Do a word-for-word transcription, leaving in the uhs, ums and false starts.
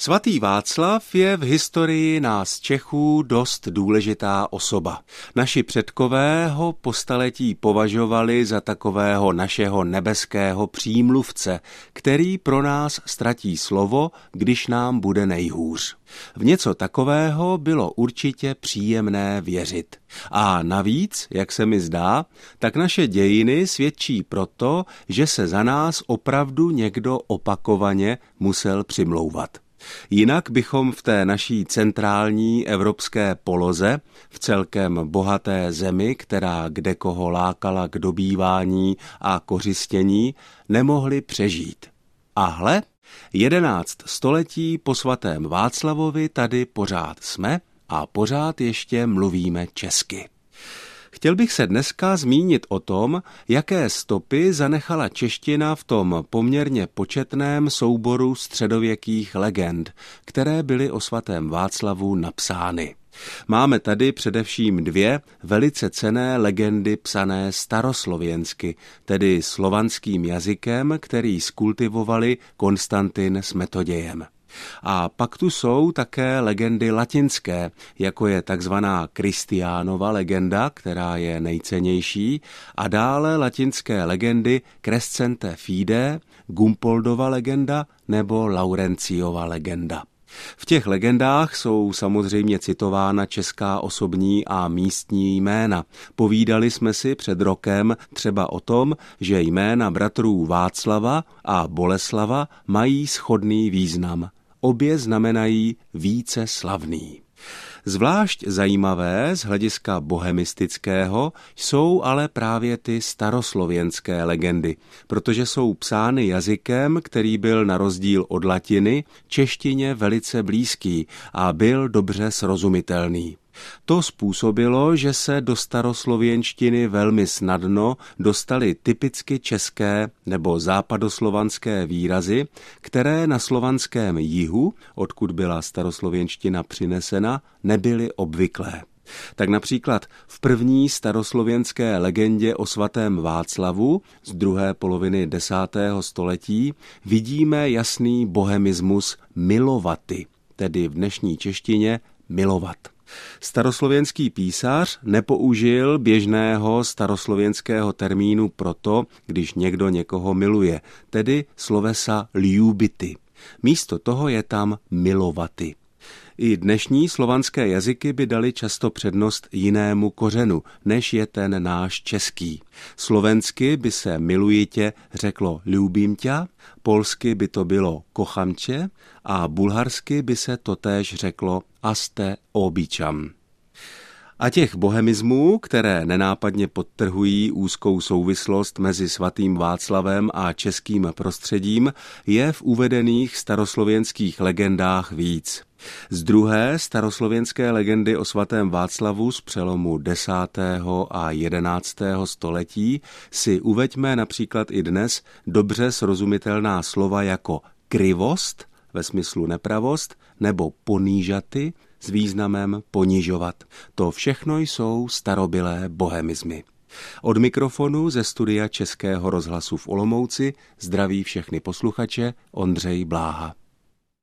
Svatý Václav je v historii nás Čechů dost důležitá osoba. Naši předkové ho po staletí považovali za takového našeho nebeského přímluvce, který pro nás ztratí slovo, když nám bude nejhůř. V něco takového bylo určitě příjemné věřit. A navíc, jak se mi zdá, tak naše dějiny svědčí proto, že se za nás opravdu někdo opakovaně musel přimlouvat. Jinak bychom v té naší centrální evropské poloze, v celkem bohaté zemi, která kdekoho lákala k dobývání a kořistění, nemohli přežít. A hle, jedenáct století po svatém Václavovi tady pořád jsme a pořád ještě mluvíme česky. Chtěl bych se dneska zmínit o tom, jaké stopy zanechala čeština v tom poměrně početném souboru středověkých legend, které byly o svatém Václavu napsány. Máme tady především dvě velice cenné legendy psané staroslověnsky, tedy slovanským jazykem, který skultivovali Konstantin s Metodějem. A pak tu jsou také legendy latinské, jako je takzvaná Kristiánova legenda, která je nejcennější, a dále latinské legendy Crescente Fide, Gumpoldova legenda nebo Laurenciova legenda. V těch legendách jsou samozřejmě citována česká osobní a místní jména. Povídali jsme si před rokem třeba o tom, že jména bratrů Václava a Boleslava mají shodný význam. Obě znamenají více slavný. Zvlášť zajímavé z hlediska bohemistického jsou ale právě ty staroslověnské legendy, protože jsou psány jazykem, který byl na rozdíl od latiny češtině velice blízký a byl dobře srozumitelný. To způsobilo, že se do staroslověnštiny velmi snadno dostaly typicky české nebo západoslovanské výrazy, které na slovanském jihu, odkud byla staroslověnština přinesena, nebyly obvyklé. Tak například v první staroslověnské legendě o svatém Václavu z druhé poloviny desátého století vidíme jasný bohemismus milovaty, tedy v dnešní češtině milovat. Staroslověnský písař nepoužil běžného staroslověnského termínu proto, když někdo někoho miluje, tedy slovesa ljúbity. Místo toho je tam milovaty. I dnešní slovanské jazyky by dali často přednost jinému kořenu, než je ten náš český. Slovensky by se miluji tě řeklo ľúbim ťa, polsky by to bylo kocham tě a bulharsky by se totéž řeklo aste običam. A těch bohemismů, které nenápadně podtrhují úzkou souvislost mezi svatým Václavem a českým prostředím, je v uvedených staroslověnských legendách víc. Z druhé staroslověnské legendy o svatém Václavu z přelomu desátého a jedenáctého století si uveďme například i dnes dobře srozumitelná slova jako krivost, ve smyslu nepravost, nebo ponížaty, s významem ponižovat. To všechno jsou starobylé bohemizmy. Od mikrofonu ze studia Českého rozhlasu v Olomouci zdraví všechny posluchače Ondřej Bláha.